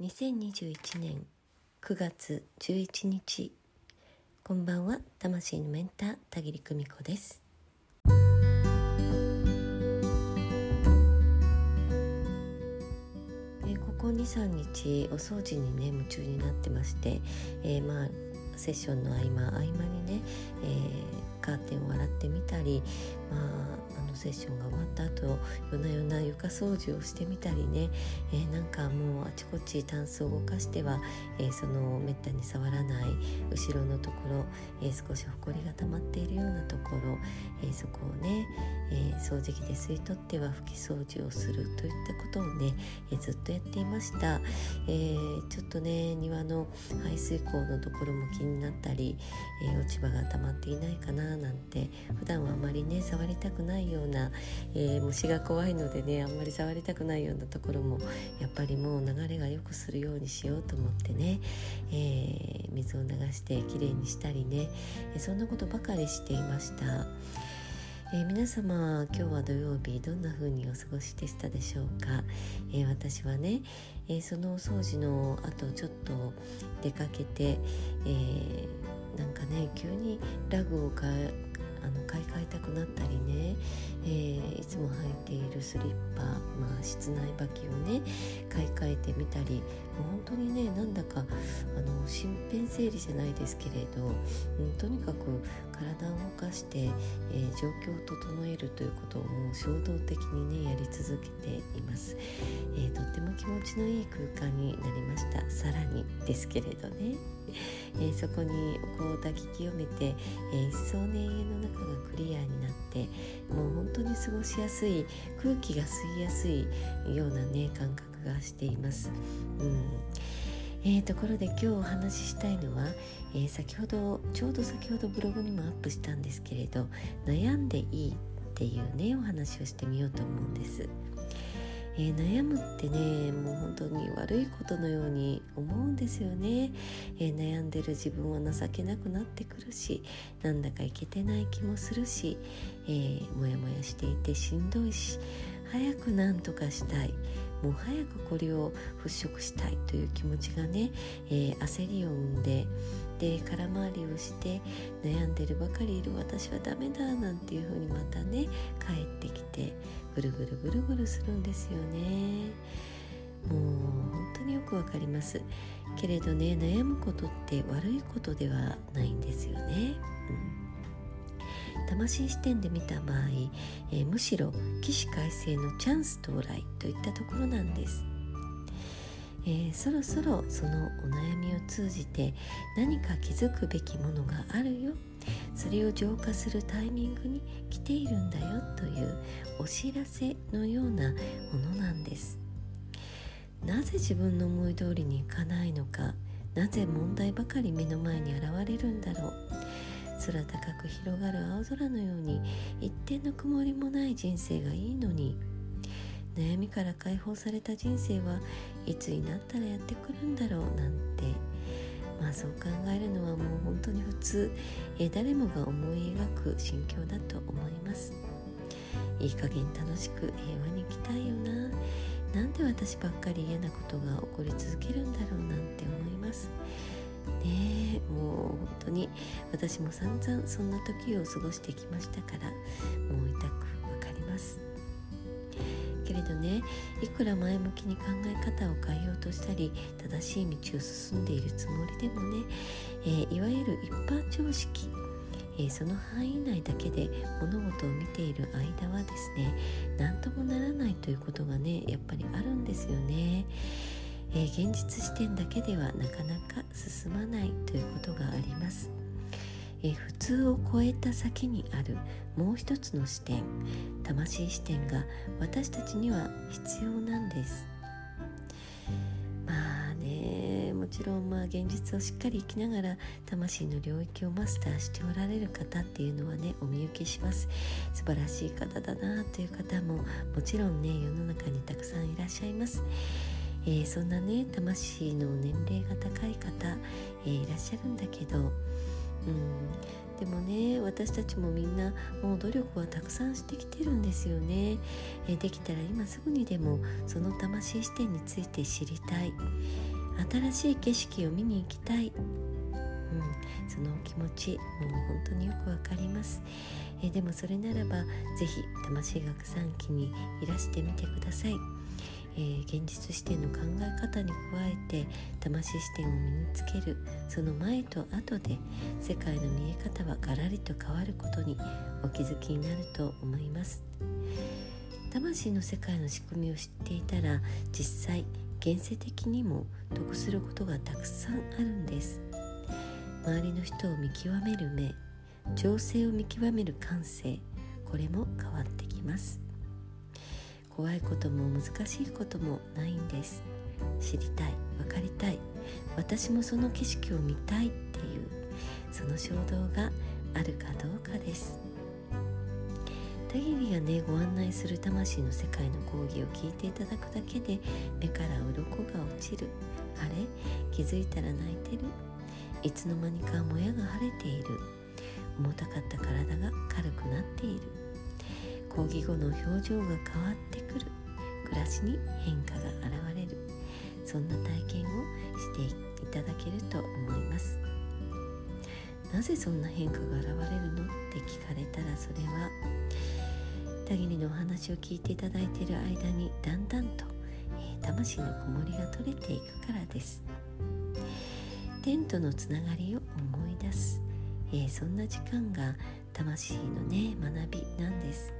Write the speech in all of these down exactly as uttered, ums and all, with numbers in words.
にせんにじゅういちねんくがつじゅういちにち、こんばんは。魂のメンター田切久美子です。えここ にさんにちお掃除にね夢中になってまして、えー、まあセッションの合間合間にね、えー、カーテンを洗ってみたり、まあ、あのセッションが終わった後夜な夜な床掃除をしてみたりね、えー、なんかもうあちこちタンスを動かしては、えー、そのめったに触らない後ろのところ、えー、少しほこりが溜まっているようなところ、えー、そこをね、えー、掃除機で吸い取っては拭き掃除をするといったことをね、えー、ずっとやっていました。えー、ちょっとね庭の排水口のところも気にになったり、えー、落ち葉が溜まっていないかななんて普段はあまりね触りたくないような、えー、虫が怖いのでねあんまり触りたくないようなところもやっぱりもう流れが良くするようにしようと思ってね、えー、水を流してきれいにしたりね、えー、そんなことばかりしていました。えー、皆様今日は土曜日どんな風にお過ごしでしたでしょうか。えー、私はね、えー、そのお掃除のあとちょっと出かけて、えー、なんかね急にラグをかあの買い替えたくなったりね、えー、いつも履いているスリッパ、まあ、室内履きをね買い替えてみたり、本当にねなんだかあの身辺整理じゃないですけれど、うん、とにかく体を動かして、えー、状況を整えるということをもう衝動的にねやり続けています。えー、とっても気持ちのいい空間になりました。さらにですけれどね、えー、そこにお香を抱き清めて、えー、一層ね家の中がクリアになって、もう本当に過ごしやすい、空気が吸いやすいようなね感覚がしています。うんえー、ところで今日お話ししたいのは、えー、先ほどちょうど先ほどブログにもアップしたんですけれど、悩んでいいっていうねお話をしてみようと思うんです。えー、悩むってねもう本当に悪いことのように思うんですよね。えー、悩んでる自分は情けなくなってくるし、なんだかいけてない気もするし、えー、もやもやしていてしんどいし、早くなんとかしたい、もう早くこれを払拭したいという気持ちがね、えー、焦りを生んで、で空回りをして悩んでるばかりいる私はダメだなんていうふうにまたね帰ってきてぐるぐるぐるぐるするんですよね。もう本当によくわかりますけれどね、悩むことって悪いことではないんですよね。うん魂視点で見た場合、えー、むしろ起死回生のチャンス到来といったところなんです。えー、そろそろそのお悩みを通じて何か気づくべきものがあるよ、それを浄化するタイミングに来ているんだよというお知らせのようなものなんです。なぜ自分の思い通りにいかないのか、なぜ問題ばかり目の前に現れるんだろう。空高く広がる青空のように一点の曇りもない人生がいいのに、悩みから解放された人生はいつになったらやってくるんだろうなんて、まあそう考えるのはもう本当に普通、え誰もが思い描く心境だと思います。いい加減楽しく平和に生きたいよな、なんで私ばっかり嫌なことが起こり続けるんだろうなんて思いますね。えもう本当に私も散々そんな時を過ごしてきましたから、もう痛くわかりますけれどね、いくら前向きに考え方を変えようとしたり正しい道を進んでいるつもりでもね、えー、いわゆる一般常識、えー、その範囲内だけで物事を見ている間はですね、何ともならないということがねやっぱりあるんですよね。えー、現実視点だけではなかなか進まないということがあります。えー、普通を超えた先にあるもう一つの視点、魂視点が私たちには必要なんです。まあねもちろんまあ現実をしっかり生きながら魂の領域をマスターしておられる方っていうのはねお見受けします。素晴らしい方だなという方ももちろんね世の中にたくさんいらっしゃいます。えー、そんなね魂の年齢が高い方、えー、いらっしゃるんだけど、うんでもね私たちもみんなもう努力はたくさんしてきてるんですよね。えー、できたら今すぐにでもその魂視点について知りたい、新しい景色を見に行きたい、うん、その気持ちもう本当によくわかります。えでもそれならばぜひ魂学三期にいらしてみてください。えー、現実視点の考え方に加えて魂視点を身につける、その前と後で世界の見え方はガラリと変わることにお気づきになると思います。魂の世界の仕組みを知っていたら実際現世的にも得することがたくさんあるんです。周りの人を見極める目、情勢を見極める感性、これも変わってきます。怖いことも難しいこともないんです。知りたい、分かりたい、私もその景色を見たいっていう、その衝動があるかどうかです。たぎりがね、ご案内する魂の世界の講義を聞いていただくだけで目から鱗が落ちる、あれ気づいたら泣いてる、いつの間にかもやが晴れている、重たかった体が軽くなっている、講義後の表情が変わってくる、暮らしに変化が現れる、そんな体験をしていただけると思います。なぜそんな変化が現れるのって聞かれたら、それはたぎりのお話を聞いていただいている間にだんだんと、えー、魂のこもりが取れていくからです。天とのつながりを思い出す、えー、そんな時間が魂のね、学びなんです。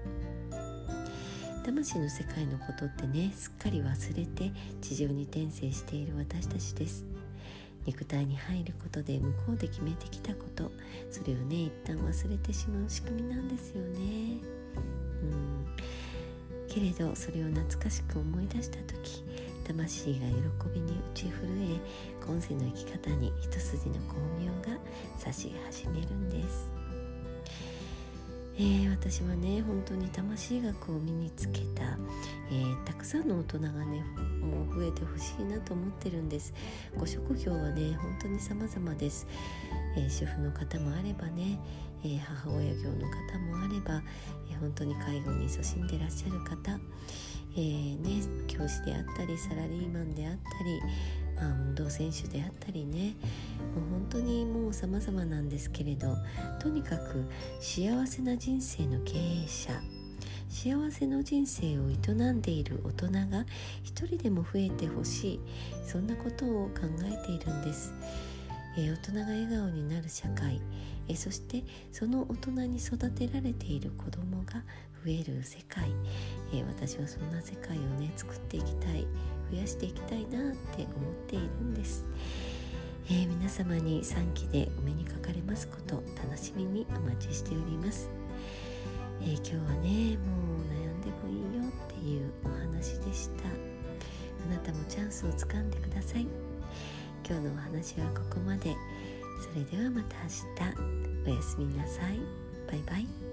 魂の世界のことってね、すっかり忘れて地上に転生している私たちです。肉体に入ることで向こうで決めてきたこと、それをね、一旦忘れてしまう仕組みなんですよね。うんけれどそれを懐かしく思い出した時、魂が喜びに打ち震え、今世の生き方に一筋の光明が差し始めるんです。えー、私はね、本当に魂学を身につけた、えー、たくさんの大人がね、もう増えてほしいなと思ってるんです。ご職業はね、本当に様々です。えー、主婦の方もあればね、えー、母親業の方もあれば、えー、本当に介護に勤しんでいらっしゃる方、えーね、教師であったり、サラリーマンであったり、まあ、運動選手であったりね、もう本当にもう様々なんですけれど、とにかく幸せな人生の経営者、幸せの人生を営んでいる大人が一人でも増えてほしい、そんなことを考えているんです。えー、大人が笑顔になる社会、えー、そしてその大人に育てられている子どもが増える世界、えー、私はそんな世界をね、作っていきたい、増やしていきたいなって思っているんです。えー、皆様にさんきでお目にかかれますこと、楽しみにお待ちしております。えー、今日はね、もう悩んでもいいよっていうお話でした。あなたもチャンスをつかんでください。今日のお話はここまで。それではまた明日。おやすみなさい。バイバイ。